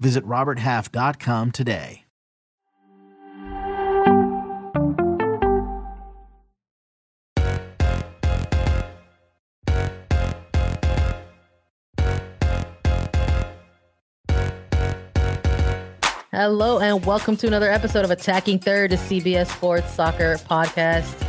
Visit roberthalf.com today. Hello and welcome to another episode of Attacking Third, the CBS Sports Soccer Podcast.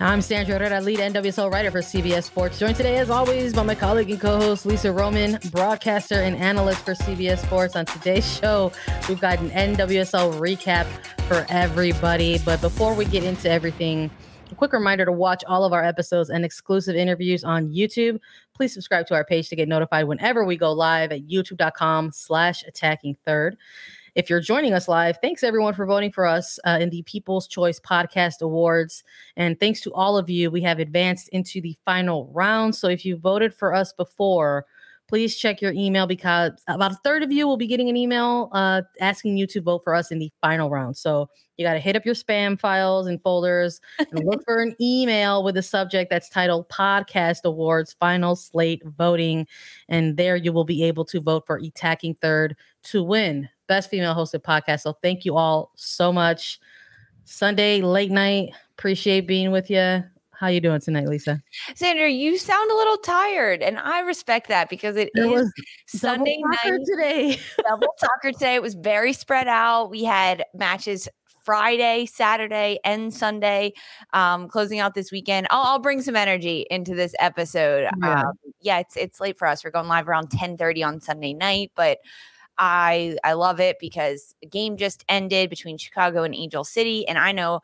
I'm Sandra Herrera, lead NWSL writer for CBS Sports. Joined today, as always, by my colleague and co-host, Lisa Roman, broadcaster and analyst for CBS Sports. On today's show, we've got an NWSL recap for everybody. But before we get into everything, a quick reminder to watch all of our episodes and exclusive interviews on YouTube. Please subscribe to our page to get notified whenever we go live at youtube.com/attackingthird. If you're joining us live, thanks everyone for voting for us in the People's Choice Podcast Awards. And thanks to all of you, we have advanced into the final round. So if you voted for us before, please check your email because about a third of you will be getting an email asking you to vote for us in the final round. So you got to hit up your spam files and folders and look for an email with a subject that's titled Podcast Awards Final Slate Voting. And there you will be able to vote for Attacking Third to win Best Female Hosted Podcast. So thank you all so much. Sunday, late night. Appreciate being with you. How you doing tonight, Lisa? Sandra, you sound a little tired, and I respect that because it is Sunday night today. Double talker today. It was very spread out. We had matches Friday, Saturday, and Sunday, closing out this weekend. I'll bring some energy into this episode. Yeah, it's late for us. We're going live around 10:30 on Sunday night, but I love it because the game just ended between Chicago and Angel City. And I know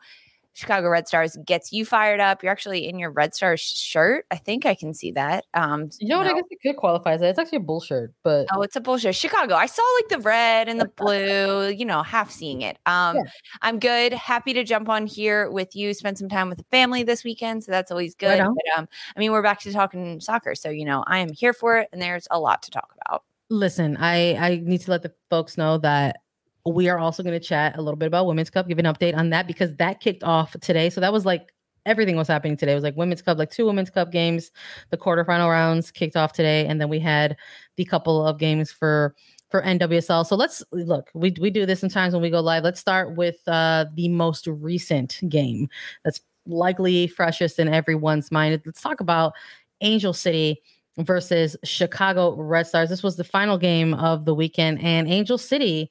Chicago Red Stars gets you fired up. You're actually in your Red Stars shirt. I think I can see that. You know what? I guess it could qualify as that. It's actually a bull shirt, but it's a bull shirt. Chicago. I saw like the red and the blue, half seeing it. Yeah. I'm good. Happy to jump on here with you. Spend some time with the family this weekend. So that's always good. Right on. But, we're back to talking soccer. So, I am here for it and there's a lot to talk about. Listen, I need to let the folks know that we are also going to chat a little bit about Women's Cup, give an update on that because that kicked off today. So that was like everything was happening today. It was like Women's Cup, like 2 Women's Cup games. The quarterfinal rounds kicked off today. And then we had the couple of games for NWSL. So let's look, we do this sometimes when we go live. Let's start with the most recent game that's likely freshest in everyone's mind. Let's talk about Angel City versus Chicago Red Stars. This was the final game of the weekend, and Angel City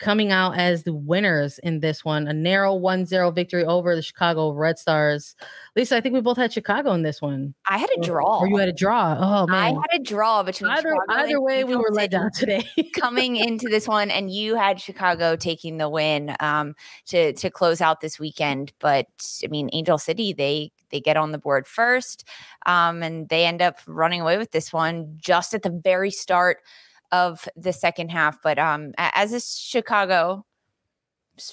coming out as the winners in this one. A narrow 1-0 victory over the Chicago Red Stars. Lisa, I think we both had Chicago in this one. I had a draw. Or you had a draw. Oh, man. I had a draw between Chicago either way, we were led down today. Coming into this one, and you had Chicago taking the win to close out this weekend. But, Angel City, they get on the board first, and they end up running away with this one just at the very start of the second half. But as a Chicago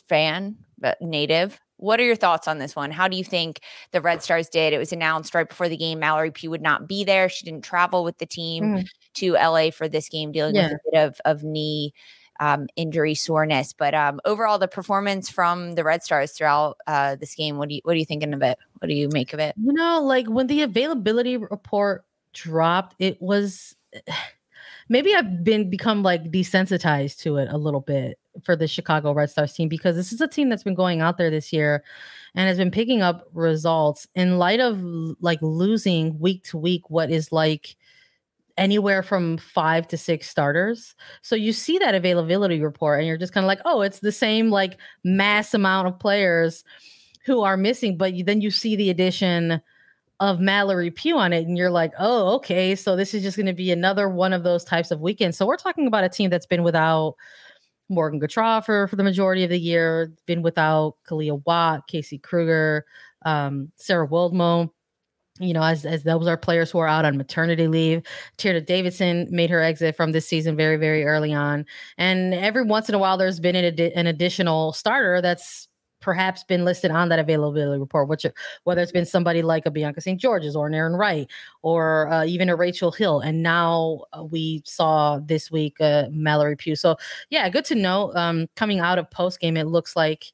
fan, but native, what are your thoughts on this one? How do you think the Red Stars did? It was announced right before the game, Mallory Pugh would not be there. She didn't travel with the team to LA for this game, dealing with a bit of knee injury soreness. But overall, the performance from the Red Stars throughout this game, what are you thinking of it? What do you make of it? When the availability report dropped, it was maybe I've become like desensitized to it a little bit for the Chicago Red Stars team, because this is a team that's been going out there this year and has been picking up results in light of like losing week to week, what is like anywhere from 5 to 6 starters. So you see that availability report and you're just kind of like, oh, it's the same like mass amount of players who are missing, but then you see the addition of Mallory Pugh on it, and you're like, oh, okay, so this is just going to be another one of those types of weekends. So we're talking about a team that's been without Morgan Gautreau for the majority of the year, been without Kalia Watt, Casey Kruger, Sarah Wildmo. you know, as those are players who are out on maternity leave. Tierna Davidson made her exit from this season very, very early on. And every once in a while, there's been an additional starter that's perhaps been listed on that availability report, which, whether it's been somebody like a Bianca St. George's or an Aaron Wright or even a Rachel Hill. And now we saw this week Mallory Pugh. So, yeah, good to know. Coming out of postgame, it looks like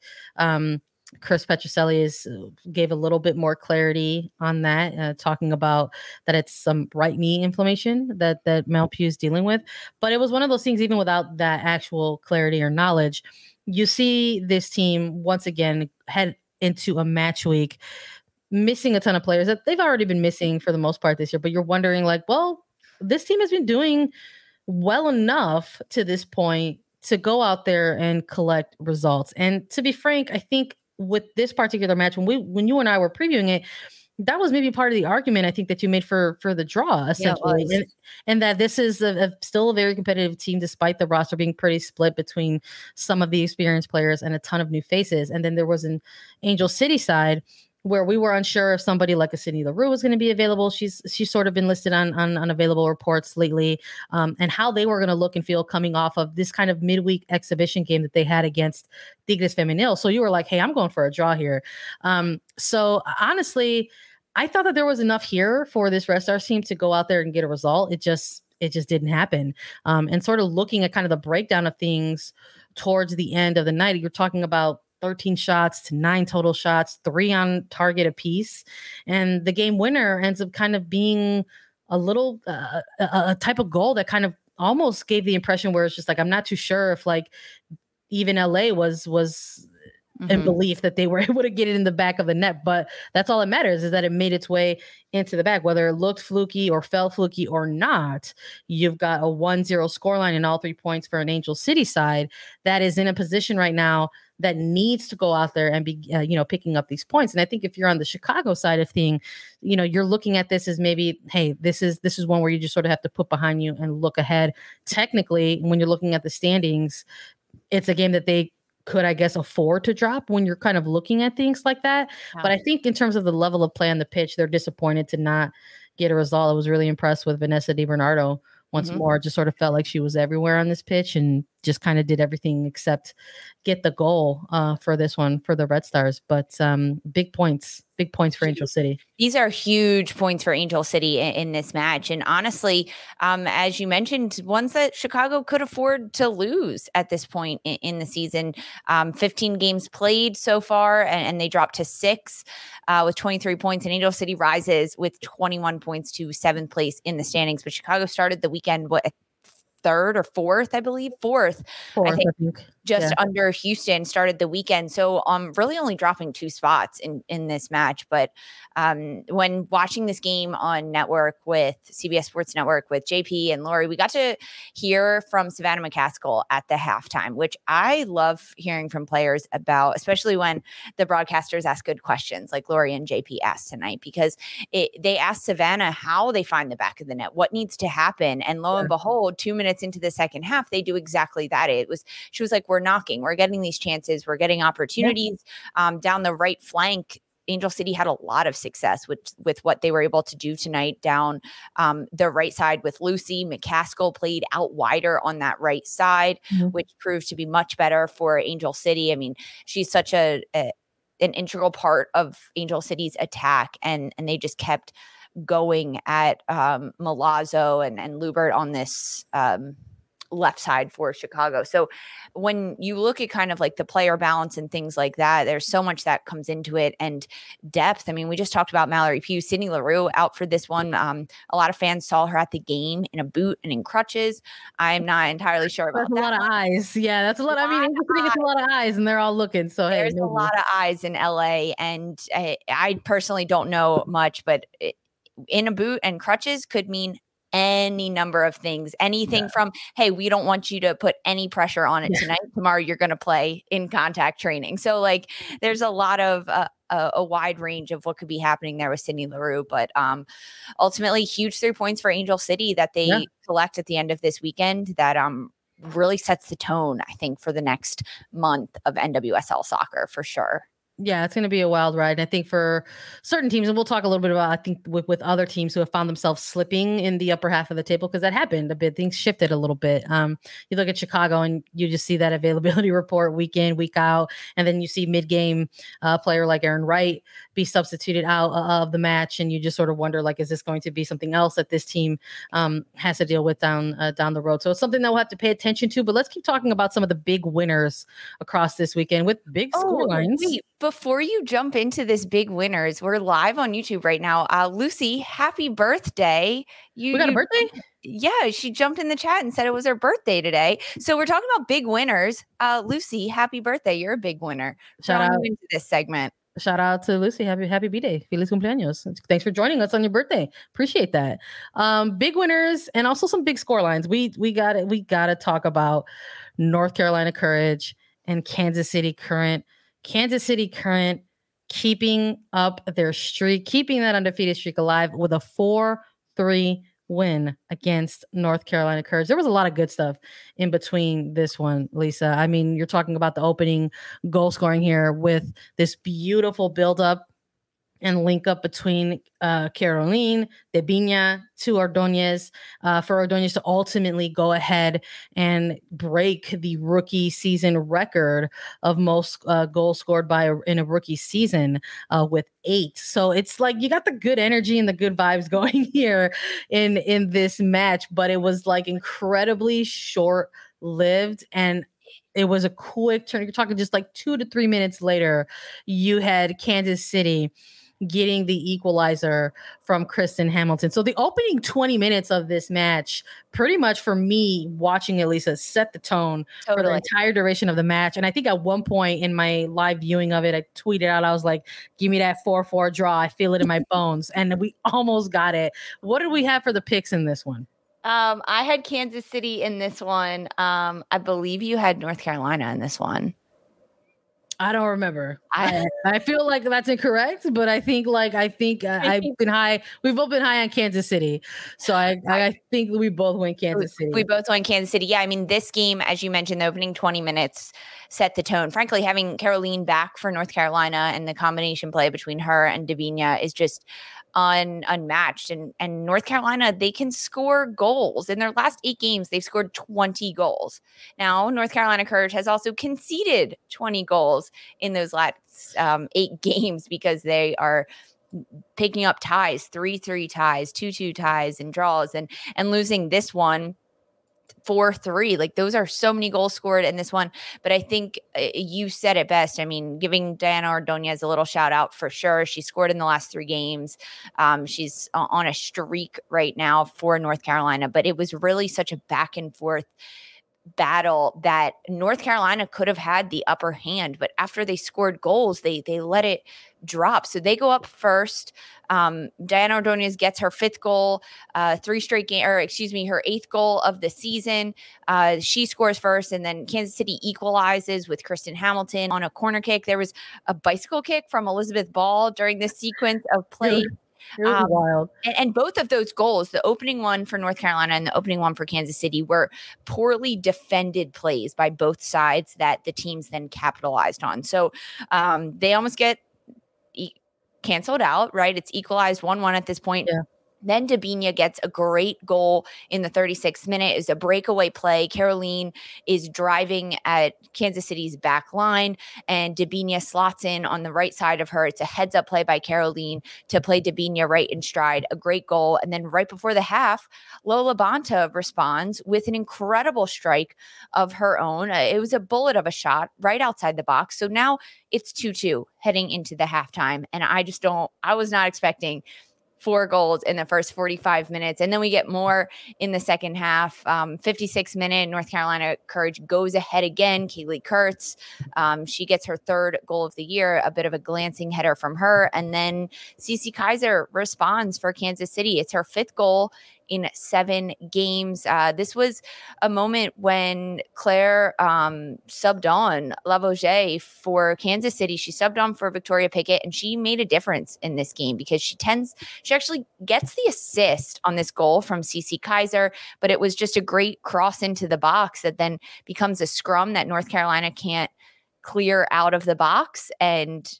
Chris Petroselli gave a little bit more clarity on that, talking about that it's some right knee inflammation that Mal Pugh is dealing with. But it was one of those things, even without that actual clarity or knowledge, you see this team once again head into a match week, missing a ton of players that they've already been missing for the most part this year. But you're wondering, like, well, this team has been doing well enough to this point to go out there and collect results. And to be frank, I think with this particular match, when you and I were previewing it, that was maybe part of the argument I think that you made for the draw, essentially, yeah, and that this is still a very competitive team despite the roster being pretty split between some of the experienced players and a ton of new faces. And then there was an Angel City side where we were unsure if somebody like a Sydney LaRue was going to be available. She's sort of been listed on unavailable reports lately, and how they were going to look and feel coming off of this kind of midweek exhibition game that they had against Tigres Femenil. So you were like, hey, I'm going for a draw here. So honestly, I thought that there was enough here for this Red Stars team to go out there and get a result. It just didn't happen. And sort of looking at kind of the breakdown of things towards the end of the night, you're talking about 13 shots to 9 total shots, 3 on target apiece. And the game winner ends up kind of being a little, a type of goal that kind of almost gave the impression where it's just like, I'm not too sure if like even LA was mm-hmm. in belief that they were able to get it in the back of the net. But that's all that matters, is that it made its way into the back, whether it looked fluky or felt fluky or not. You've got a 1-0 scoreline and all 3 points for an Angel City side that is in a position right now that needs to go out there and be, picking up these points. And I think if you're on the Chicago side of thing, you know, you're looking at this as maybe, hey, this is one where you just sort of have to put behind you and look ahead. Technically, when you're looking at the standings, it's a game that they could, I guess, afford to drop when you're kind of looking at things like that. Wow. But I think in terms of the level of play on the pitch, they're disappointed to not get a result. I was really impressed with Vanessa DiBernardo. Once mm-hmm. more, just sort of felt like she was everywhere on this pitch and just kind of did everything except get the goal for this one for the Red Stars. But big points for Angel City. These are huge points for Angel City in this match. And honestly, as you mentioned, ones that Chicago could afford to lose at this point in the season. 15 games played so far, and they dropped to 6 with 23 points. And Angel City rises with 21 points to 7th place in the standings. But Chicago started the weekend with fourth, I think. Under Houston started the weekend. So really only dropping 2 spots in this match. But when watching this game on network with CBS Sports Network with JP and Lori, we got to hear from Savannah McCaskill at the halftime, which I love hearing from players about, especially when the broadcasters ask good questions like Lori and JP asked tonight, because they asked Savannah how they find the back of the net, what needs to happen. And lo and behold, 2 minutes into the second half, they do exactly that. She was like, we're knocking, we're getting these chances, we're getting opportunities. Down the right flank, Angel City had a lot of success with what they were able to do tonight down the right side with Lucy. McCaskill played out wider on that right side, mm-hmm. which proved to be much better for Angel City. I mean, she's such an integral part of Angel City's attack, and they just kept going at Milazzo and Lubert on this left side for Chicago. So when you look at kind of like the player balance and things like that, there's so much that comes into it, and depth. I mean, we just talked about Mallory Pugh, Sydney LaRue out for this one. A lot of fans saw her at the game in a boot and in crutches. I'm not entirely sure about that. That's a lot of eyes. Yeah, that's a lot. I mean, it's a lot of eyes and they're all looking. So there's a lot of eyes in LA, and I personally don't know much, but in a boot and crutches could mean any number of things, anything from, hey, we don't want you to put any pressure on it tonight. Tomorrow you're going to play in contact training. So like there's a lot of a wide range of what could be happening there with Sydney LaRue, but ultimately huge 3 points for Angel City that they collect at the end of this weekend that really sets the tone, I think, for the next month of NWSL soccer for sure. Yeah, it's going to be a wild ride. And I think for certain teams, and we'll talk a little bit about, I think, with other teams who have found themselves slipping in the upper half of the table, because that happened a bit. Things shifted a little bit. You look at Chicago and you just see that availability report week in, week out. And then you see mid-game player like Aaron Wright be substituted out of the match. And you just sort of wonder, like, is this going to be something else that this team has to deal with down the road? So it's something that we'll have to pay attention to. But let's keep talking about some of the big winners across this weekend with big scorelines. Before you jump into this big winners, we're live on YouTube right now. Lucy, happy birthday. We got a birthday? Yeah, she jumped in the chat and said it was her birthday today. So we're talking about big winners. Lucy, happy birthday. You're a big winner. Shout out into this segment. Shout out to Lucy. Happy B-Day. Feliz cumpleaños. Thanks for joining us on your birthday. Appreciate that. Big winners and also some big scorelines. We gotta talk about North Carolina Courage and Kansas City Current. Kansas City Current keeping up their streak, keeping that undefeated streak alive with a 4-3 win against North Carolina Courage. There was a lot of good stuff in between this one, Lisa. I mean, you're talking about the opening goal scoring here with this beautiful buildup and link up between Caroline, Debinha to Ordóñez, for Ordóñez to ultimately go ahead and break the rookie season record of most goals scored by in a rookie season with 8. So it's like you got the good energy and the good vibes going here in this match, but it was like incredibly short-lived, and it was a quick turn. You're talking just like 2 to 3 minutes later, you had Kansas City getting the equalizer from Kristen Hamilton. So the opening 20 minutes of this match, pretty much for me watching it, Lisa, set the tone for the entire duration of the match. And I think at one point in my live viewing of it, I tweeted out, I was like, give me that 4-4 draw. I feel it in my bones. And we almost got it. What did we have for the picks in this one? I had Kansas City in this one. I believe you had North Carolina in this one. I don't remember. I feel like that's incorrect, but I've been high. We've both been high on Kansas City. So I think we both went Kansas City. We both went Kansas City. Yeah. I mean, this game, as you mentioned, the opening 20 minutes set the tone. Frankly, having Caroline back for North Carolina and the combination play between her and Debinha is just unmatched. And North Carolina, they can score goals. In their last 8 games, they've scored 20 goals. Now, North Carolina Courage has also conceded 20 goals in those last 8 games, because they are picking up ties, 3-3 ties, 2-2 ties, and draws, and losing this one 4-3. Like, those are so many goals scored in this one. But I think you said it best. I mean, giving Diana Ordonez a little shout out for sure. She scored in the last 3 games. She's on a streak right now for North Carolina, but it was really such a back and forth battle that North Carolina could have had the upper hand, but after they scored goals, they let it drop. So they go up first. Diana Ordonez gets her 5th goal, 3 straight game, or excuse me, her 8th goal of the season. She scores first, and then Kansas City equalizes with Kristen Hamilton on a corner kick. There was a bicycle kick from Elizabeth Ball during this sequence of play. It was wild. And both of those goals, the opening one for North Carolina and the opening one for Kansas City, were poorly defended plays by both sides that the teams then capitalized on. So they almost get canceled out, right? It's equalized 1-1 at this point. Yeah. Then Debinha gets a great goal in the 36th minute. Is a breakaway play. Caroline is driving at Kansas City's back line, and Debinha slots in on the right side of her. It's a heads-up play by Caroline to play Debinha right in stride. A great goal. And then right before the half, Lola Bonta responds with an incredible strike of her own. It was a bullet of a shot right outside the box. So now it's 2-2 heading into the halftime, and I was not expecting 4 goals in the first 45 minutes. And then we get more in the second half. 56 minute, North Carolina Courage goes ahead again. Kaylee Kurtz, she gets her 3rd goal of the year, a bit of a glancing header from her. And then CeCe Kaiser responds for Kansas City. It's her 5th goal in 7 games. This was a moment when Claire subbed on Lavoisier for Kansas City. She subbed on for Victoria Pickett, and she made a difference in this game because she actually gets the assist on this goal from CeCe Kaiser, but it was just a great cross into the box that then becomes a scrum that North Carolina can't clear out of the box, and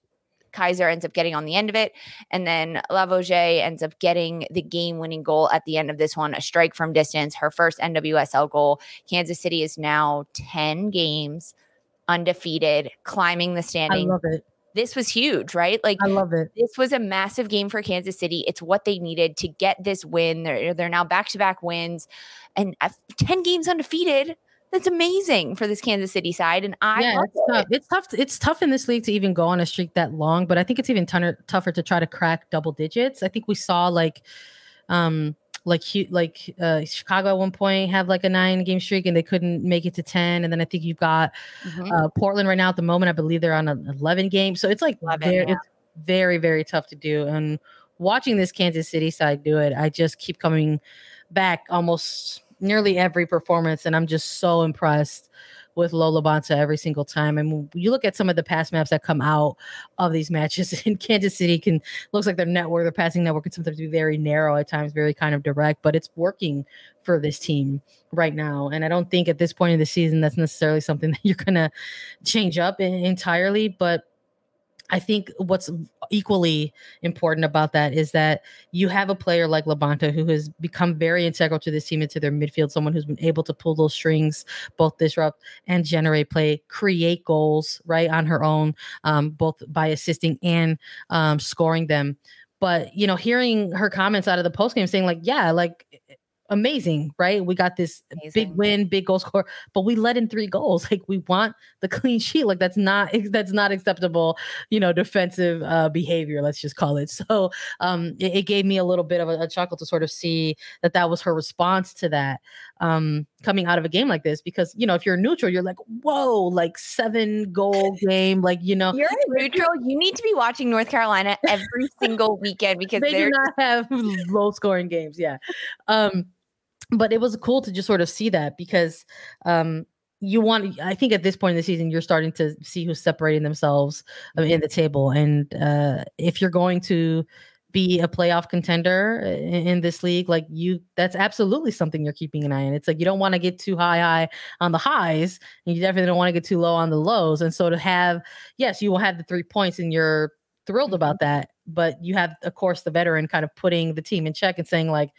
Kaiser ends up getting on the end of it. And then Lavoisier ends up getting the game-winning goal at the end of this one, a strike from distance, her first NWSL goal. Kansas City is now 10 games undefeated, climbing the standings. I love it. This was huge, right? Like, I love it. This was a massive game for Kansas City. It's what they needed to get this win. They're now back-to-back wins, and 10 games undefeated. That's amazing for this Kansas City side, and I love it. It's tough in this league to even go on a streak that long, but I think it's even tougher to try to crack double digits. I think we saw Chicago at one point have like a 9-game streak and they couldn't make it to 10. And then I think you've got Portland right now at the moment. I believe they're on an 11 game. So it's like it's very, very tough to do. And watching this Kansas City side do it, I just keep coming back almost nearly every performance. And I'm just so impressed with Lola Bonta every single time. And when you look at some of the pass maps that come out of these matches, and Kansas City looks like their network, their passing network, can sometimes be very narrow at times, very kind of direct, but it's working for this team right now. And I don't think at this point in the season, that's necessarily something that you're going to change up entirely. But I think what's equally important about that is that you have a player like Labonta who has become very integral to this team and to their midfield, someone who's been able to pull those strings, both disrupt and generate play, create goals right on her own, both by assisting and scoring them. But, you know, hearing her comments out of the postgame saying amazing, right? We got this big win, big goal score, but we let in 3 goals. Like, we want the clean sheet. Like, that's not acceptable, you know, defensive behavior, let's just call it. So it gave me a little bit of a chuckle to sort of see that was her response to that coming out of a game like this, because, you know, if you're neutral, you're like, whoa, like 7-goal game. Like, you know, you're neutral. You need to be watching North Carolina every single weekend because they do not have low scoring games. Yeah. But it was cool to just sort of see that because I think at this point in the season, you're starting to see who's separating themselves in the table. And if you're going to be a playoff contender in this league, like that's absolutely something you're keeping an eye on. It's like, you don't want to get too high on the highs, and you definitely don't want to get too low on the lows. And so to have, yes, you will have the 3 points and you're thrilled about that, but you have, of course, the veteran kind of putting the team in check and saying like,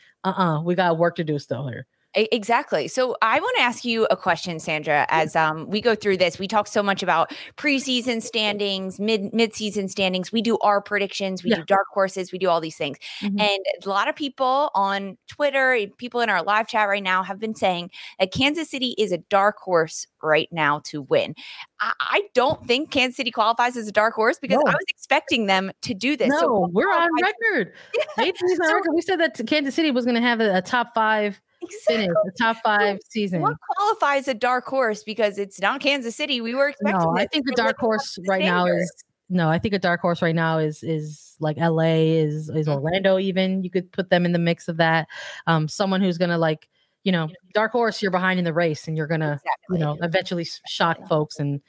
we got work to do still here. Exactly. So I want to ask you a question, Sandra, as we go through this. We talk so much about preseason standings, mid-season standings. We do our predictions. We do dark horses. We do all these things. Mm-hmm. And a lot of people on Twitter, people in our live chat right now have been saying that Kansas City is a dark horse right now to win. I don't think Kansas City qualifies as a dark horse because I was expecting them to do this. No, so we're on record. We said that Kansas City was going to have a top 5 finish, the top 5 season. What qualifies a dark horse? Because it's not Kansas City. We were expecting. I think a dark horse right now is like LA, is Orlando. Even you could put them in the mix of that. Someone who's gonna dark horse. You're behind in the race, and you're gonna eventually shock folks and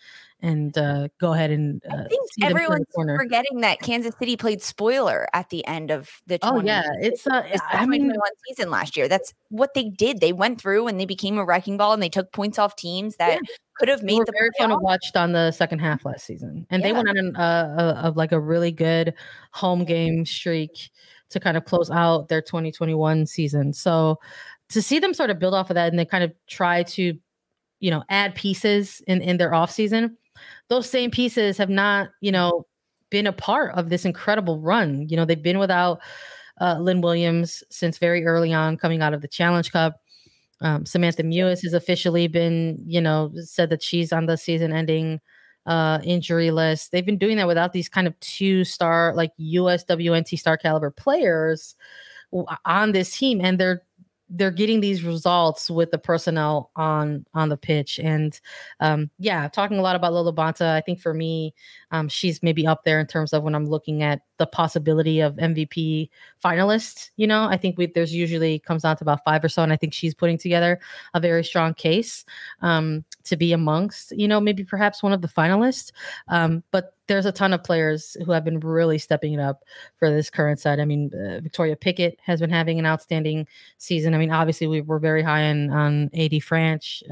go ahead and. I think everyone's forgetting that Kansas City played spoiler at the end of the 2021 season last year. That's what they did. They went through and they became a wrecking ball and they took points off teams that could have made the very playoff. Fun to watch on the second half last season. And they went on a really good home game streak to kind of close out their 2021 season. So to see them sort of build off of that and they kind of try to, add pieces in their off season. Those same pieces have not, been a part of this incredible run. You know, they've been without Lynn Williams since very early on coming out of the Challenge Cup. Samantha Mewis has officially been, said that she's on the season ending injury list. They've been doing that without these kind of 2-star, like USWNT star caliber players on this team. And they're getting these results with the personnel on the pitch. And talking a lot about Lola Bonta, I think for me, she's maybe up there in terms of when I'm looking at the possibility of MVP finalists. I think there's usually comes down to about 5 or so. And I think she's putting together a very strong case to be amongst, maybe perhaps one of the finalists. But there's a ton of players who have been really stepping it up for this current side. I mean, Victoria Pickett has been having an outstanding season. I mean, obviously we were very high on AD French,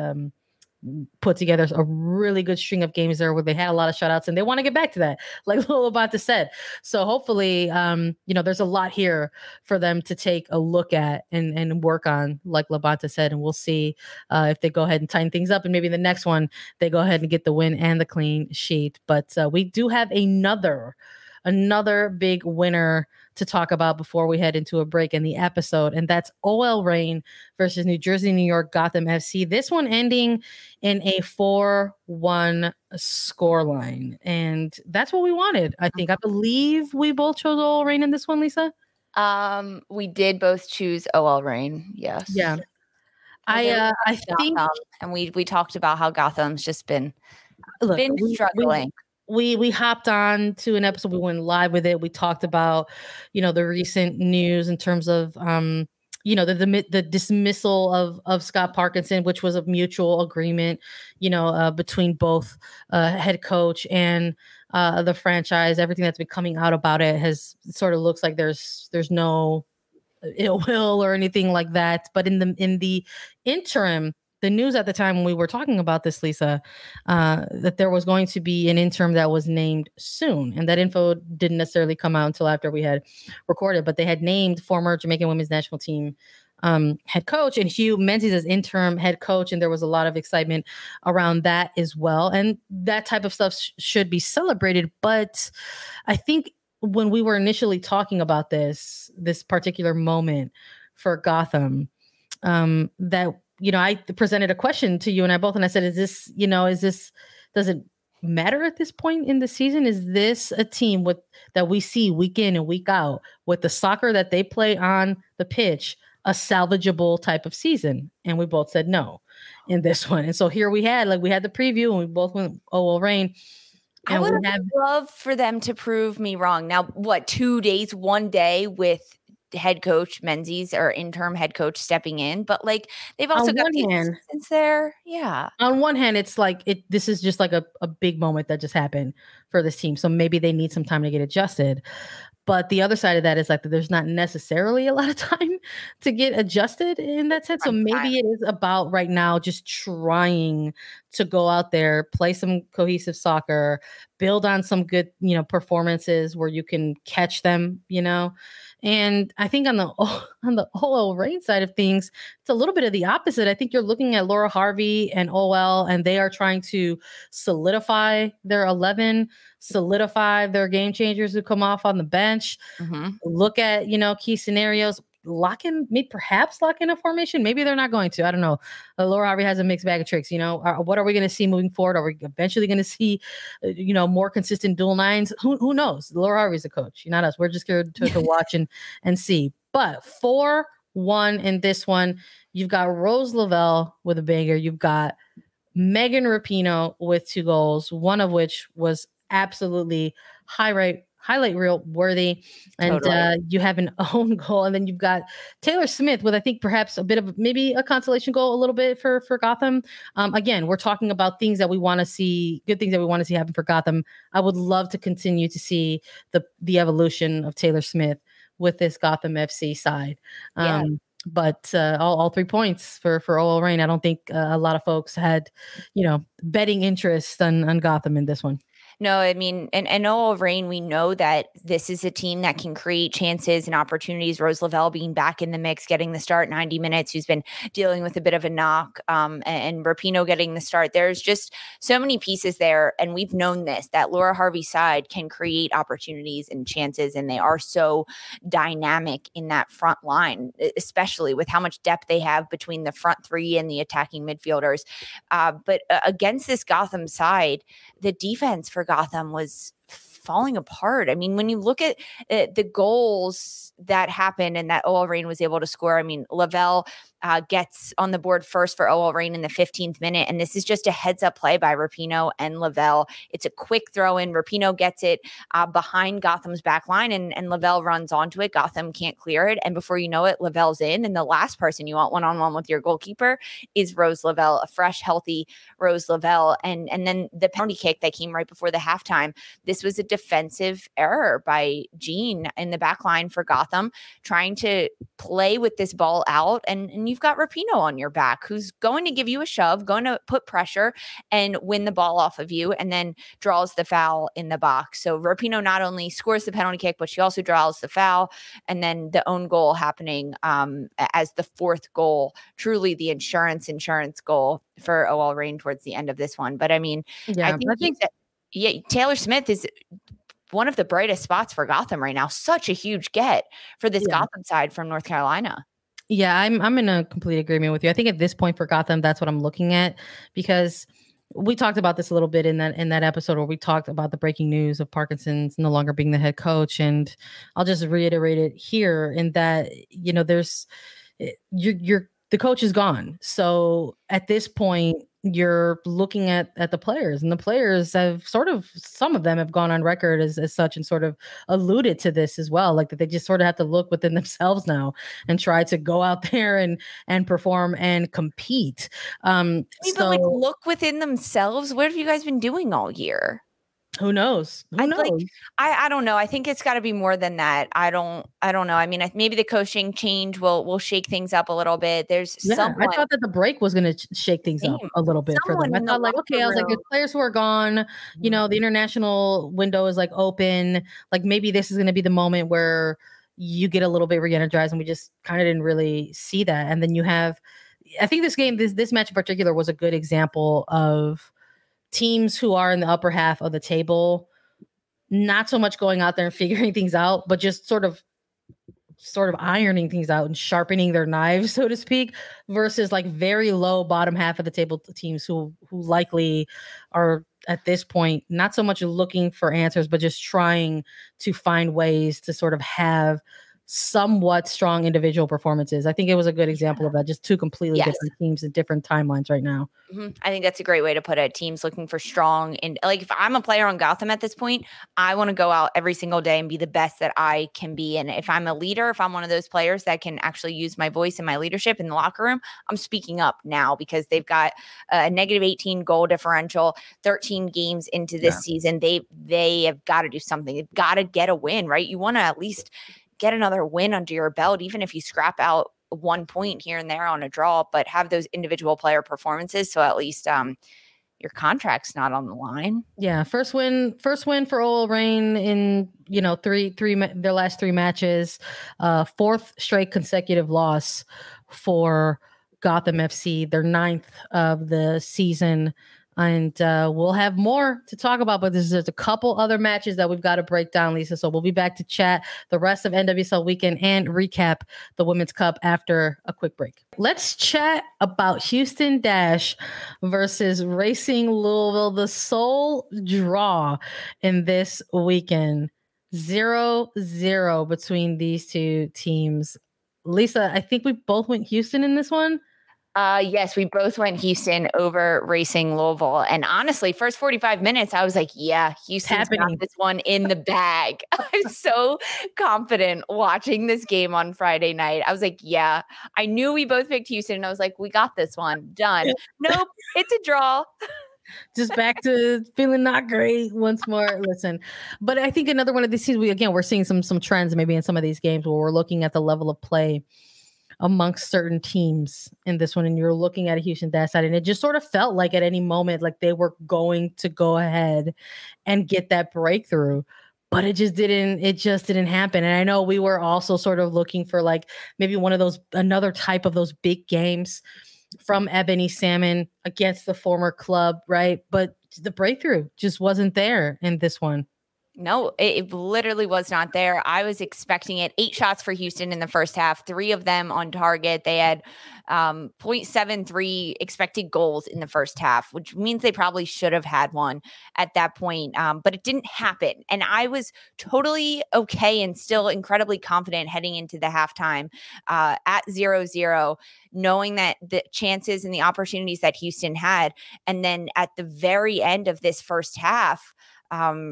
put together a really good string of games there where they had a lot of shutouts, and they want to get back to that, like Lola Bonta said. So hopefully, you know, there's a lot here for them to take a look at and work on, like Lola Bonta said, and we'll see if they go ahead and tighten things up, and maybe the next one they go ahead and get the win and the clean sheet. But we do have another big winner to talk about before we head into a break in the episode, and that's OL Reign versus New Jersey, New York, Gotham FC. This one ending in a 4-1 scoreline, and that's what we wanted, I think. I believe we both chose OL Reign in this one, Lisa? We did both choose OL Reign, yes. Yeah. I think... Gotham, and we talked about how Gotham's just been struggling. We hopped on to an episode. We went live with it. We talked about, you know, the recent news in terms of, you know, the dismissal of Scott Parkinson, which was a mutual agreement, you know, between both head coach and the franchise. Everything that's been coming out about it has sort of looks like there's no ill will or anything like that. But in the interim, the news at the time when we were talking about this, Lisa, that there was going to be an interim that was named soon. And that info didn't necessarily come out until after we had recorded, but they had named former Jamaican women's national team head coach and Hugh Menzies as interim head coach. And there was a lot of excitement around that as well. And that type of stuff should be celebrated. But I think when we were initially talking about this particular moment for Gotham, that, you know, I presented a question to you and I both, and I said, does it matter at this point in the season? Is this a team that we see week in and week out with the soccer that they play on the pitch, a salvageable type of season? And we both said no in this one. And so here we had the preview and we both went, OL Reign. I would have loved for them to prove me wrong. Now, what, 2 days, 1 day with head coach Menzies or interim head coach stepping in, but like they've also got the assistants there. Yeah. On one hand, it's like this is just like a big moment that just happened for this team. So maybe they need some time to get adjusted. But the other side of that is like that there's not necessarily a lot of time to get adjusted in that sense. So maybe it is about right now just trying to go out there, play some cohesive soccer, build on some good, you know, performances where you can catch them, you know. And I think on the OL Reign side of things, it's a little bit of the opposite. I think you're looking at Laura Harvey and OL, and they are trying to solidify their 11, solidify their game changers who come off on the bench, look at, you know, key scenarios, perhaps lock in a formation. Maybe they're not going to. I don't know. Laura Harvey has a mixed bag of tricks. You know, what are we going to see moving forward? Are we eventually going to see, you know, more consistent dual nines? Who knows? Laura Harvey's a coach, not us. We're just here to watch and see. But 4-1 in this one. You've got Rose Lavelle with a banger. You've got Megan Rapinoe with 2 goals, one of which was absolutely highlight reel worthy, and totally. You have an own goal, and then you've got Taylor Smith with I think perhaps a bit of maybe a consolation goal a little bit for Gotham. Again, we're talking about things that we want to see, good things that we want to see happen for Gotham. I would love to continue to see the evolution of Taylor Smith with this Gotham FC side. But all 3 points for OL Reign. I don't think a lot of folks had, you know, betting interest on Gotham in this one. No, I mean, and OL Reign, we know that this is a team that can create chances and opportunities. Rose Lavelle being back in the mix, getting the start 90 minutes, who's been dealing with a bit of a knock, and Rapinoe getting the start. There's just so many pieces there. And we've known this, that Laura Harvey's side can create opportunities and chances. And they are so dynamic in that front line, especially with how much depth they have between the front three and the attacking midfielders. But against this Gotham side, the defense for Gotham was falling apart. I mean, when you look at the goals that happened and that OL Reign was able to score, I mean, Lavelle gets on the board first for OL Reign in the 15th minute. And this is just a heads up play by Rapinoe and Lavelle. It's a quick throw in. Rapinoe gets it behind Gotham's back line and Lavelle runs onto it. Gotham can't clear it. And before you know it, Lavelle's in. And the last person you want one-on-one with your goalkeeper is Rose Lavelle, a fresh, healthy Rose Lavelle. And then the penalty kick that came right before the halftime. This was a defensive error by Jean in the back line for Gotham, trying to play with this ball out. And you you've got Rapinoe on your back, who's going to give you a shove, going to put pressure and win the ball off of you, and then draws the foul in the box. So Rapinoe not only scores the penalty kick, but she also draws the foul, and then the own goal happening as the fourth goal, truly the insurance goal for OL Reign towards the end of this one. But I mean, yeah, I think Taylor Smith is one of the brightest spots for Gotham right now. Such a huge get for this Gotham side from North Carolina. Yeah, I'm in a complete agreement with you. I think at this point for Gotham, that's what I'm looking at, because we talked about this a little bit in that episode where we talked about the breaking news of Parkinson's no longer being the head coach. And I'll just reiterate it here in that, you know, there's the coach is gone. So at this point, you're looking at the players, and the players have sort of, some of them have gone on record as such and sort of alluded to this as well, like that they just sort of have to look within themselves now and try to go out there and perform and compete. Look within themselves. What have you guys been doing all year? Who knows? I don't know. I think it's got to be more than that. I don't know. I mean, maybe the coaching change will shake things up a little bit. I thought that the break was going to shake things up a little bit for them. I thought there's players who are gone, you know, the international window is like open. Like maybe this is going to be the moment where you get a little bit re-energized, and we just kind of didn't really see that. And then you have, I think this match in particular was a good example of teams who are in the upper half of the table, not so much going out there and figuring things out, but just sort of ironing things out and sharpening their knives, so to speak, versus like very low bottom half of the table teams who likely are at this point not so much looking for answers, but just trying to find ways to sort of have somewhat strong individual performances. I think it was a good example of that. Just two completely different teams and different timelines right now. Mm-hmm. I think that's a great way to put it. Teams looking for strong, and like if I'm a player on Gotham at this point, I want to go out every single day and be the best that I can be. And if I'm a leader, if I'm one of those players that can actually use my voice and my leadership in the locker room, I'm speaking up now, because they've got a negative 18 goal differential, 13 games into this season. They have got to do something. They've got to get a win, right? You want to at least get another win under your belt, even if you scrap out 1 point here and there on a draw, but have those individual player performances. So at least your contract's not on the line. Yeah. First win for OL Reign in, you know, their last three matches, fourth straight consecutive loss for Gotham FC, their ninth of the season. And we'll have more to talk about, but there's a couple other matches that we've got to break down, Lisa. So we'll be back to chat the rest of NWSL weekend and recap the Women's Cup after a quick break. Let's chat about Houston Dash versus Racing Louisville, the sole draw in this weekend. 0-0 between these two teams. Lisa, I think we both went Houston in this one. Yes, we both went Houston over Racing Louisville. And honestly, first 45 minutes, I was like, yeah, Houston's got this one in the bag. I'm so confident watching this game on Friday night. I was like, yeah, I knew we both picked Houston. And I was like, we got this one. Done. Yeah. Nope, it's a draw. Just back to feeling not great once more. Listen, but I think another one of these seasons, we're seeing some trends maybe in some of these games where we're looking at the level of play amongst certain teams in this one, and you're looking at a Houston Dash side, and it just sort of felt like at any moment like they were going to go ahead and get that breakthrough, but it just didn't happen. And I know we were also sort of looking for like maybe one of those, another type of those big games from Ebony Salmon against the former club, right? But the breakthrough just wasn't there in this one. No, it literally was not there. I was expecting it. 8 shots for Houston in the first half, 3 of them on target. They had 0.73 expected goals in the first half, which means they probably should have had one at that point, but it didn't happen. And I was totally okay and still incredibly confident heading into the halftime at 0-0, knowing that the chances and the opportunities that Houston had. And then at the very end of this first half,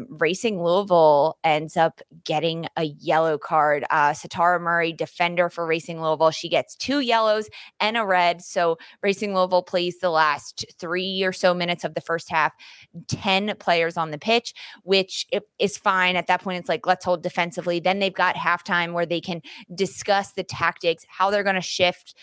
Racing Louisville ends up getting a yellow card. Satara Murray, defender for Racing Louisville, she gets 2 yellows and a red. So Racing Louisville plays the last 3 or so minutes of the first half, 10 players on the pitch, which is fine. At that point, it's like, let's hold defensively. Then they've got halftime where they can discuss the tactics, how they're going to shift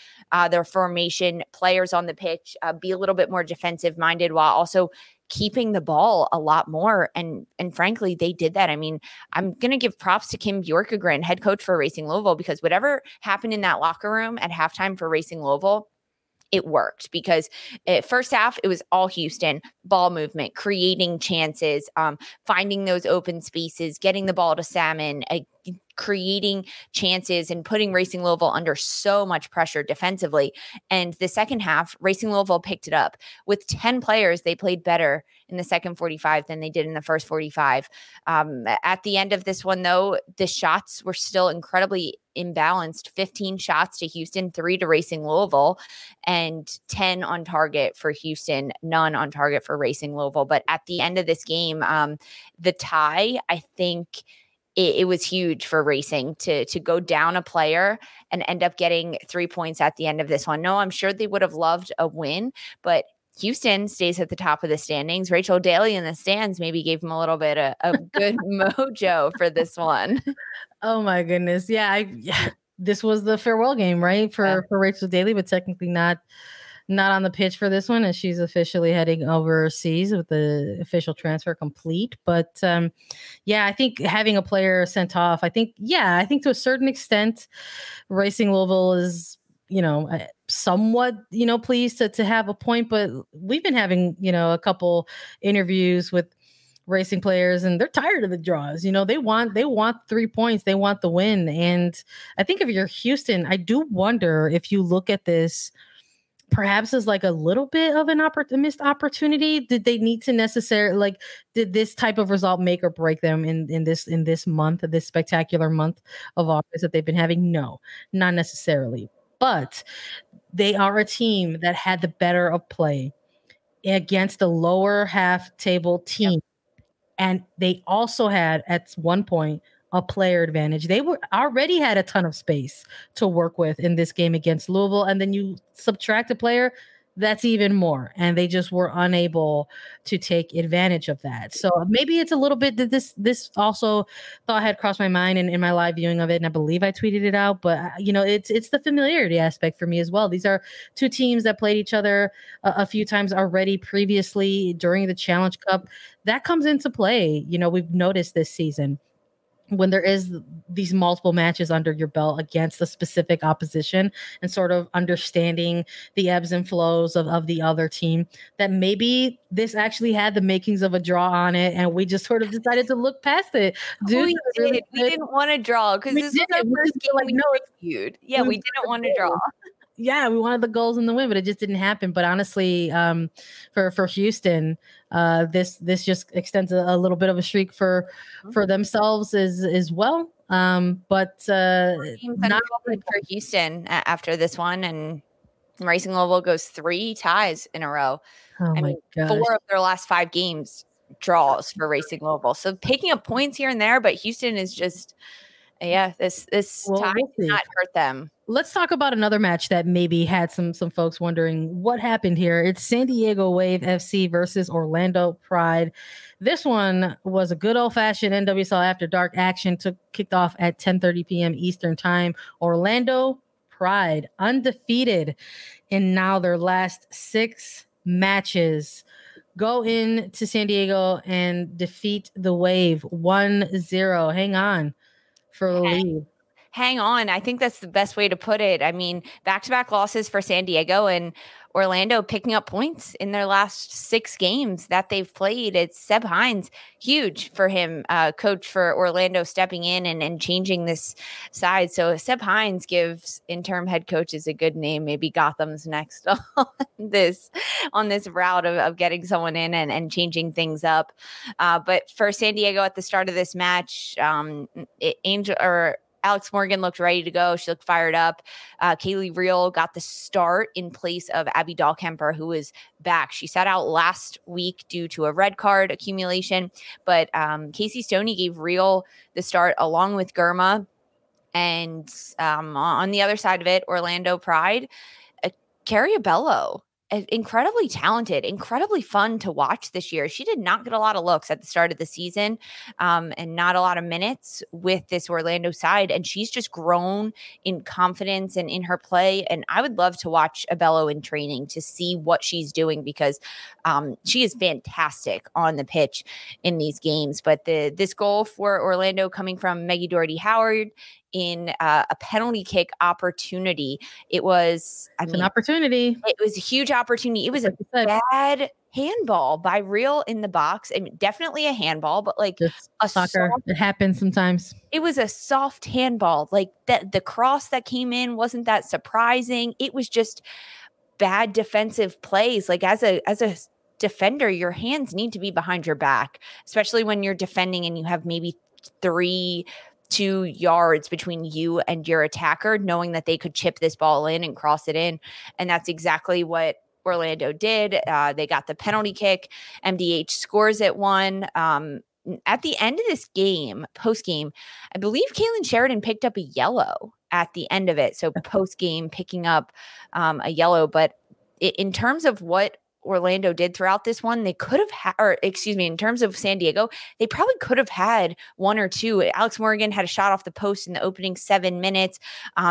their formation, players on the pitch, be a little bit more defensive minded while also keeping the ball a lot more. And frankly, they did that. I mean, I'm going to give props to Kim Bjorkegren, head coach for Racing Louisville, because whatever happened in that locker room at halftime for Racing Louisville, it worked. Because first half, it was all Houston, ball movement, creating chances, finding those open spaces, getting the ball to Salmon, creating chances and putting Racing Louisville under so much pressure defensively. And the second half, Racing Louisville picked it up. With 10 players, they played better in the second 45 than they did in the first 45. At the end of this one, though, the shots were still incredibly imbalanced. 15 shots to Houston, 3 to Racing Louisville, and 10 on target for Houston, none on target for Racing Louisville. But at the end of this game, the tie, I think, it was huge for Racing to go down a player and end up getting 3 points at the end of this one. No, I'm sure they would have loved a win, but Houston stays at the top of the standings. Rachel Daly in the stands maybe gave him a little bit of good mojo for this one. Oh my goodness. Yeah. This was the farewell game, right? For Rachel Daly, but technically not on the pitch for this one, as she's officially heading overseas with the official transfer complete. But I think having a player sent off, I think to a certain extent, Racing Louisville is, somewhat, pleased to have a point. But we've been having, a couple interviews with Racing players, and they're tired of the draws. They want 3 points. They want the win. And I think if you're Houston, I do wonder if you look at this perhaps is like a little bit of an missed opportunity. Did they need to necessarily did this type of result make or break them in this month, this spectacular month of August that they've been having? No, not necessarily, but they are a team that had the better of play against the lower half table team. Yep. And they also had at one point a player advantage. They were already had a ton of space to work with in this game against Louisville. And then you subtract a player, that's even more. And they just were unable to take advantage of that. So maybe it's a little bit that this also thought had crossed my mind in my live viewing of it. And I believe I tweeted it out, but it's the familiarity aspect for me as well. These are two teams that played each other a few times already previously during the Challenge Cup. That comes into play. We've noticed this season, when there is these multiple matches under your belt against a specific opposition and sort of understanding the ebbs and flows of the other team, that maybe this actually had the makings of a draw on it. And we just sort of decided to look past it. We didn't want to draw because this was our first game. We didn't want to draw. Yeah, we wanted the goals and the win, but it just didn't happen. But honestly, for Houston, this just extends a little bit of a streak for themselves as well. But not good for Houston after this one, and Racing Louisville goes 3 ties in a row. Oh, I mean, gosh. 4 of their last 5 games draws for Racing Louisville. So picking up points here and there, but Houston is just. Yeah, this tie did not hurt them. Let's talk about another match that maybe had some folks wondering what happened here. It's San Diego Wave FC versus Orlando Pride. This one was a good old-fashioned NWSL After Dark action. Kicked off at 10:30 p.m. Eastern Time. Orlando Pride undefeated in now their last 6 matches. Go in to San Diego and defeat the Wave 1-0. Hang on. For the lead. Hang on. I think that's the best way to put it. I mean, back-to-back losses for San Diego, and Orlando picking up points in their last 6 games that they've played. It's Seb Hines, huge for him, coach for Orlando, stepping in and changing this side. So Seb Hines gives interim head coaches a good name. Maybe Gotham's next on this route of getting someone in and changing things up. But for San Diego at the start of this match, Angel or Alex Morgan looked ready to go. She looked fired up. Kaylee Real got the start in place of Abby Dahlkemper, who is back. She sat out last week due to a red card accumulation, but Casey Stoney gave Real the start along with Gurma. And on the other side of it, Orlando Pride, Cariabello, incredibly talented, incredibly fun to watch this year. She did not get a lot of looks at the start of the season and not a lot of minutes with this Orlando side. And she's just grown in confidence and in her play. And I would love to watch Abello in training to see what she's doing, because she is fantastic on the pitch in these games. But this goal for Orlando coming from Maggie Doherty Howard in a penalty kick opportunity. It was an opportunity. It was a huge opportunity. It was a bad handball by Real in the box. I mean, definitely a handball, but like just a soccer. Soft, it happens sometimes. It was a soft handball. Like that, the cross that came in wasn't that surprising. It was just bad defensive plays. Like as a defender, your hands need to be behind your back, especially when you're defending and you have maybe 2 yards between you and your attacker, knowing that they could chip this ball in and cross it in. And that's exactly what Orlando did. They got the penalty kick. MDH scores at one. At the end of this game, post game, I believe Kaylin Sheridan picked up a yellow at the end of it. So post game picking up a yellow, but in terms of what Orlando did throughout this one, they could have in terms of San Diego, they probably could have had one or two. Alex Morgan had a shot off the post in the opening 7 minutes.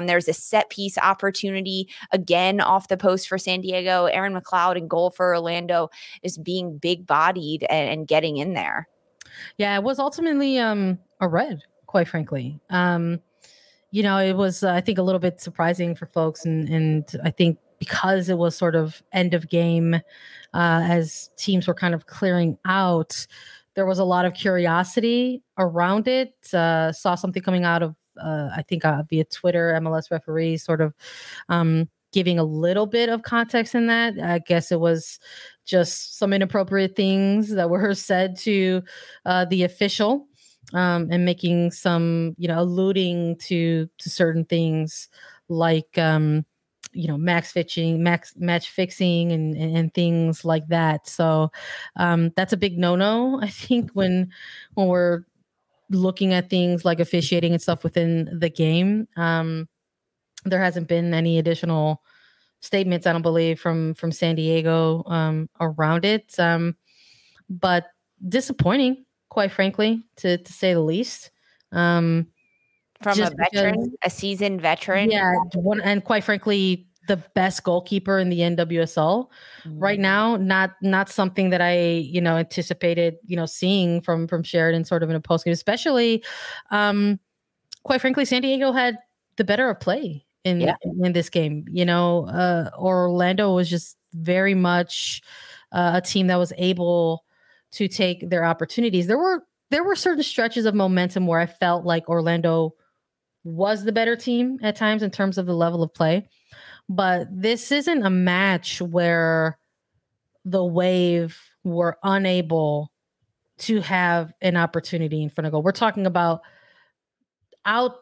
There's a set piece opportunity again off the post for San Diego. Aaron McLeod in goal for Orlando is being big bodied and getting in there. Yeah, it was ultimately a red, quite frankly. It was, I think, a little bit surprising for folks. And I think, because it was sort of end of game, as teams were kind of clearing out, there was a lot of curiosity around it. Saw something coming out of, I think via Twitter, MLS referee sort of giving a little bit of context in that. I guess it was just some inappropriate things that were said to the official, and making some, alluding to certain things like, match fixing and things like that. So that's a big no-no, I think, when we're looking at things like officiating and stuff within the game. There hasn't been any additional statements, I don't believe, from San Diego around it. But disappointing, quite frankly, to say the least. A seasoned veteran. Yeah, and quite frankly, the best goalkeeper in the NWSL right now. Not something that I, anticipated, seeing from Sheridan sort of in a postgame, especially, quite frankly, San Diego had the better of play in this game. Orlando was just very much a team that was able to take their opportunities. There were certain stretches of momentum where I felt like Orlando was the better team at times in terms of the level of play, but this isn't a match where the Wave were unable to have an opportunity in front of goal. We're talking about out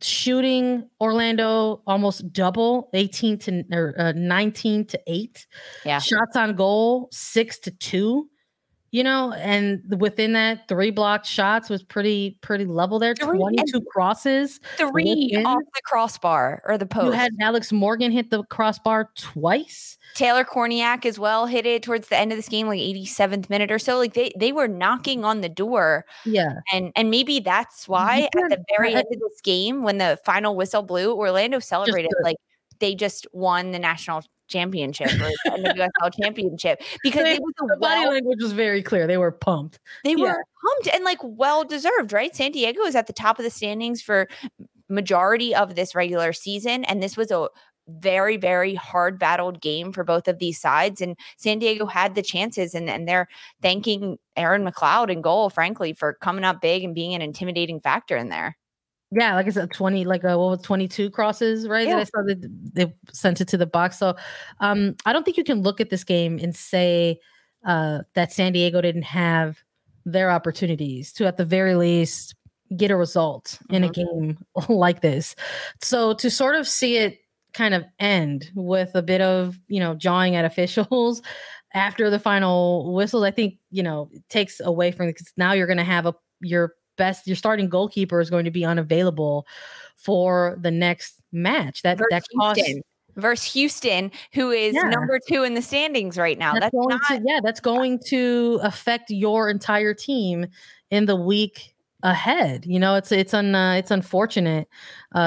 shooting Orlando almost double, 19 to 8. Yeah. Shots on goal 6 to 2. And within that, 3 blocked shots was pretty level there. 22 crosses. 3 off the crossbar or the post. You had Alex Morgan hit the crossbar twice. Taylor Korniak as well hit it towards the end of this game, like 87th minute or so. Like they were knocking on the door. Yeah. And maybe that's why at the very end of this game, when the final whistle blew, Orlando celebrated like they just won the national championship or the NWSL championship, because the body language was very clear. They were pumped. They were pumped and well deserved, right? San Diego is at the top of the standings for majority of this regular season, and this was a very, very hard battled game for both of these sides. And San Diego had the chances, and they're thanking Aaron McLeod in goal, frankly, for coming up big and being an intimidating factor in there. Yeah, like I said, 22 crosses, right? Yeah. That I saw that they sent it to the box. So I don't think you can look at this game and say that San Diego didn't have their opportunities to, at the very least, get a result in a game like this. So to sort of see it kind of end with a bit of, you know, jawing at officials after the final whistles, I think, you know, it takes away from it, because now you're going to have a, your starting goalkeeper is going to be unavailable for the next match. That costs versus Houston, who is number 2 in the standings right now. That's going to affect your entire team in the week ahead. You know, it's unfortunate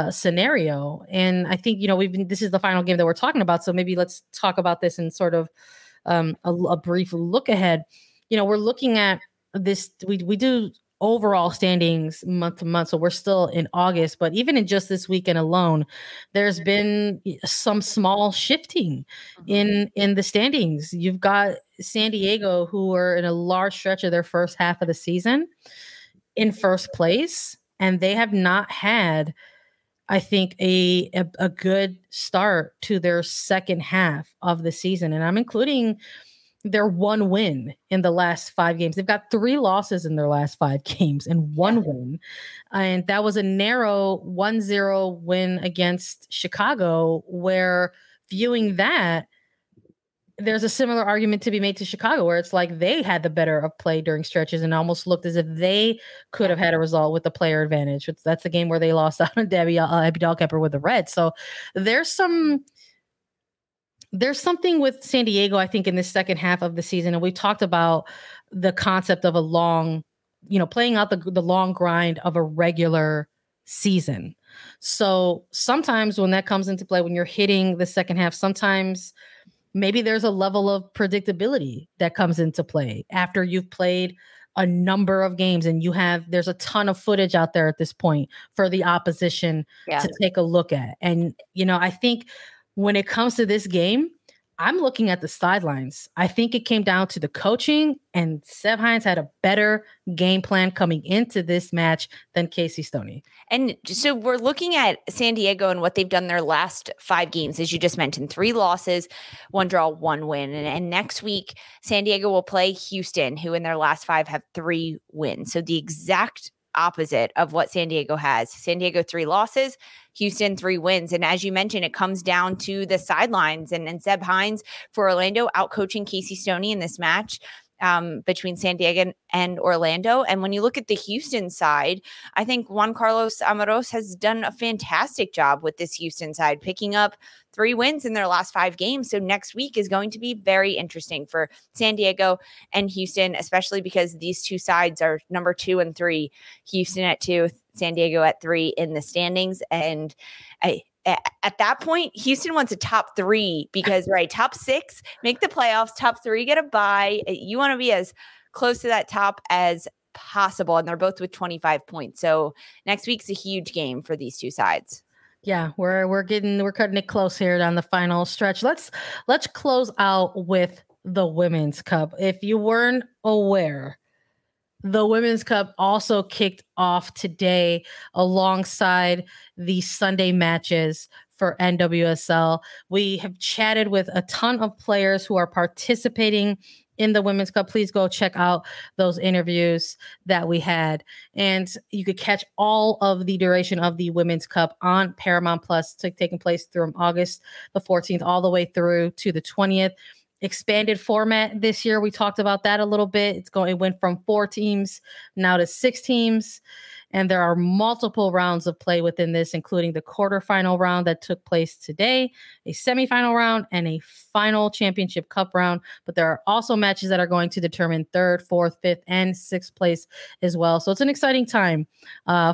scenario. And I think, you know, this is the final game that we're talking about. So maybe let's talk about this in sort of a brief look ahead. You know, we're looking at this. We do overall standings month to month, so we're still in August, but even in just this weekend alone, there's been some small shifting in the standings. You've got San Diego, who were in a large stretch of their first half of the season in first place, and they have not had, I think, a good start to their second half of the season, and I'm including their one win in the last 5 games. They've got 3 losses in their last 5 games and one win. And that was a narrow 1-0 win against Chicago, where, viewing that, there's a similar argument to be made to Chicago, where it's like they had the better of play during stretches and almost looked as if they could have had a result with the player advantage. That's the game where they lost out on Debbie Dahlkepper with the Reds. So there's something with San Diego, I think, in this second half of the season. And we talked about the concept of a long, you know, playing out the long grind of a regular season. So sometimes when that comes into play, when you're hitting the second half, sometimes maybe there's a level of predictability that comes into play after you've played a number of games, and there's a ton of footage out there at this point for the opposition to take a look at. And, you know, I think when it comes to this game, I'm looking at the sidelines. I think it came down to the coaching, and Seb Hines had a better game plan coming into this match than Casey Stoney. And so we're looking at San Diego and what they've done their last 5 games, as you just mentioned, 3 losses, 1 draw, 1 win. And next week, San Diego will play Houston, who in their last 5 have 3 wins. So the exact opposite of what San Diego has. San Diego, 3 losses, Houston, 3 wins. And as you mentioned, it comes down to the sidelines and Seb Hines for Orlando out coaching Casey Stoney in this match between San Diego and Orlando. And when you look at the Houston side, I think Juan Carlos Amorós has done a fantastic job with this Houston side, picking up 3 wins in their last 5 games. So next week is going to be very interesting for San Diego and Houston, especially because these two sides are number 2 and 3, Houston at 2, San Diego at 3 in the standings. And at that point, Houston wants a top 3 because, right, top 6, make the playoffs, top 3, get a bye. You want to be as close to that top as possible. And they're both with 25 points. So next week's a huge game for these two sides. Yeah, we're cutting it close here down the final stretch. Let's close out with the Women's Cup. If you weren't aware, the Women's Cup also kicked off today alongside the Sunday matches for NWSL. We have chatted with a ton of players who are participating in the Women's Cup. Please go check out those interviews that we had. And you could catch all of the duration of the Women's Cup on Paramount Plus, taking place through August the 14th all the way through to the 20th. Expanded format this year. We talked about that a little bit. It went from 4 teams now to 6 teams. And there are multiple rounds of play within this, including the quarterfinal round that took place today, a semifinal round, and a final championship cup round. But there are also matches that are going to determine 3rd, 4th, 5th, and 6th place as well. So it's an exciting time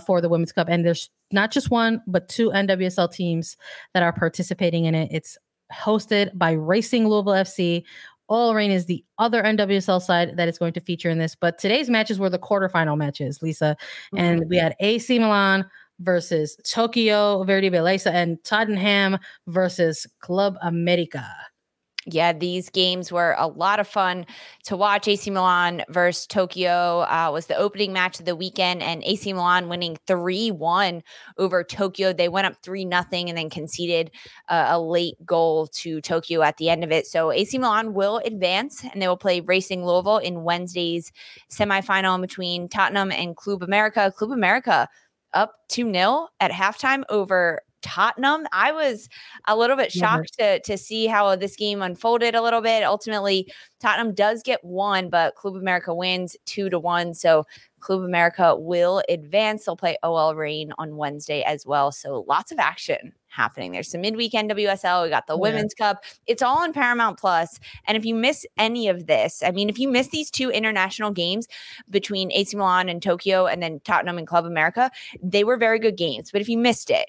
for the Women's Cup. And there's not just 1, but 2 NWSL teams that are participating in it. It's hosted by Racing Louisville FC. OL Reign is the other NWSL side that is going to feature in this. But today's matches were the quarterfinal matches, Lisa. And we had AC Milan versus Tokyo Verde Beleza and Tottenham versus Club America. Yeah, these games were a lot of fun to watch. AC Milan versus Tokyo was the opening match of the weekend, and AC Milan winning 3-1 over Tokyo. They went up 3-0 and then conceded a late goal to Tokyo at the end of it. So AC Milan will advance, and they will play Racing Louisville in Wednesday's semifinal between Tottenham and Club America. Club America up 2-0 at halftime over Tottenham. I was a little bit shocked to see how this game unfolded a little bit. Ultimately, Tottenham does get one, but Club America wins 2-1. So Club America will advance. They'll play OL Reign on Wednesday as well. So lots of action happening. There's some midweek NWSL. We got the Women's Cup. It's all on Paramount Plus. And if you miss any of this, I mean, if you miss these two international games between AC Milan and Tokyo and then Tottenham and Club America, they were very good games. But if you missed it,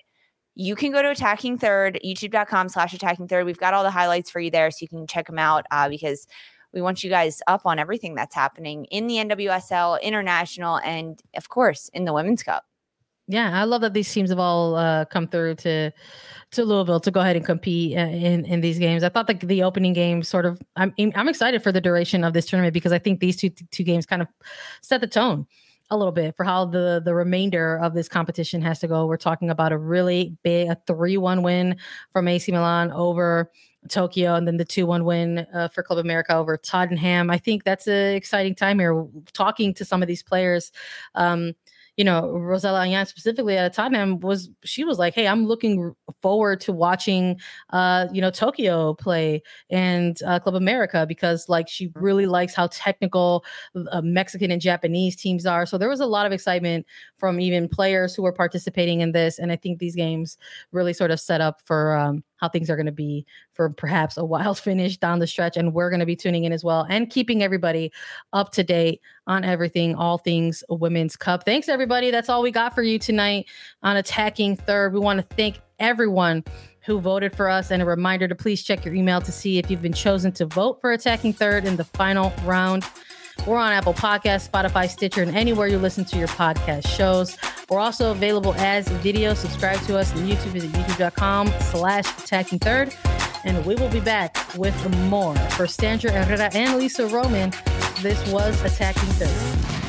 you can go to Attacking Third, youtube.com/Attacking Third. We've got all the highlights for you there, so you can check them out because we want you guys up on everything that's happening in the NWSL, international, and, of course, in the Women's Cup. Yeah, I love that these teams have all come through to Louisville to go ahead and compete in these games. I thought the opening game sort of – I'm excited for the duration of this tournament because I think these two games kind of set the tone a little bit for how the remainder of this competition has to go. We're talking about a really big 3-1 win from AC Milan over Tokyo, and then the 2-1 win for Club America over Tottenham. I think that's an exciting time here. Talking to some of these players, Rosella Ayan specifically at Tottenham was like, hey, I'm looking forward to watching, Tokyo play and Club America because she really likes how technical Mexican and Japanese teams are. So there was a lot of excitement from even players who were participating in this. And I think these games really sort of set up for how things are going to be for perhaps a wild finish down the stretch. And we're going to be tuning in as well and keeping everybody up to date on everything, all things Women's Cup. Thanks, everybody. That's all we got for you tonight on Attacking Third. We want to thank everyone who voted for us, and a reminder to please check your email to see if you've been chosen to vote for Attacking Third in the final round. We're on Apple Podcasts, Spotify, Stitcher, and anywhere you listen to your podcast shows. We're also available as a video. Subscribe to us on YouTube. Visit youtube.com/Attacking Third. And we will be back with more. For Sandra Herrera and Lisa Roman, this was Attacking Third.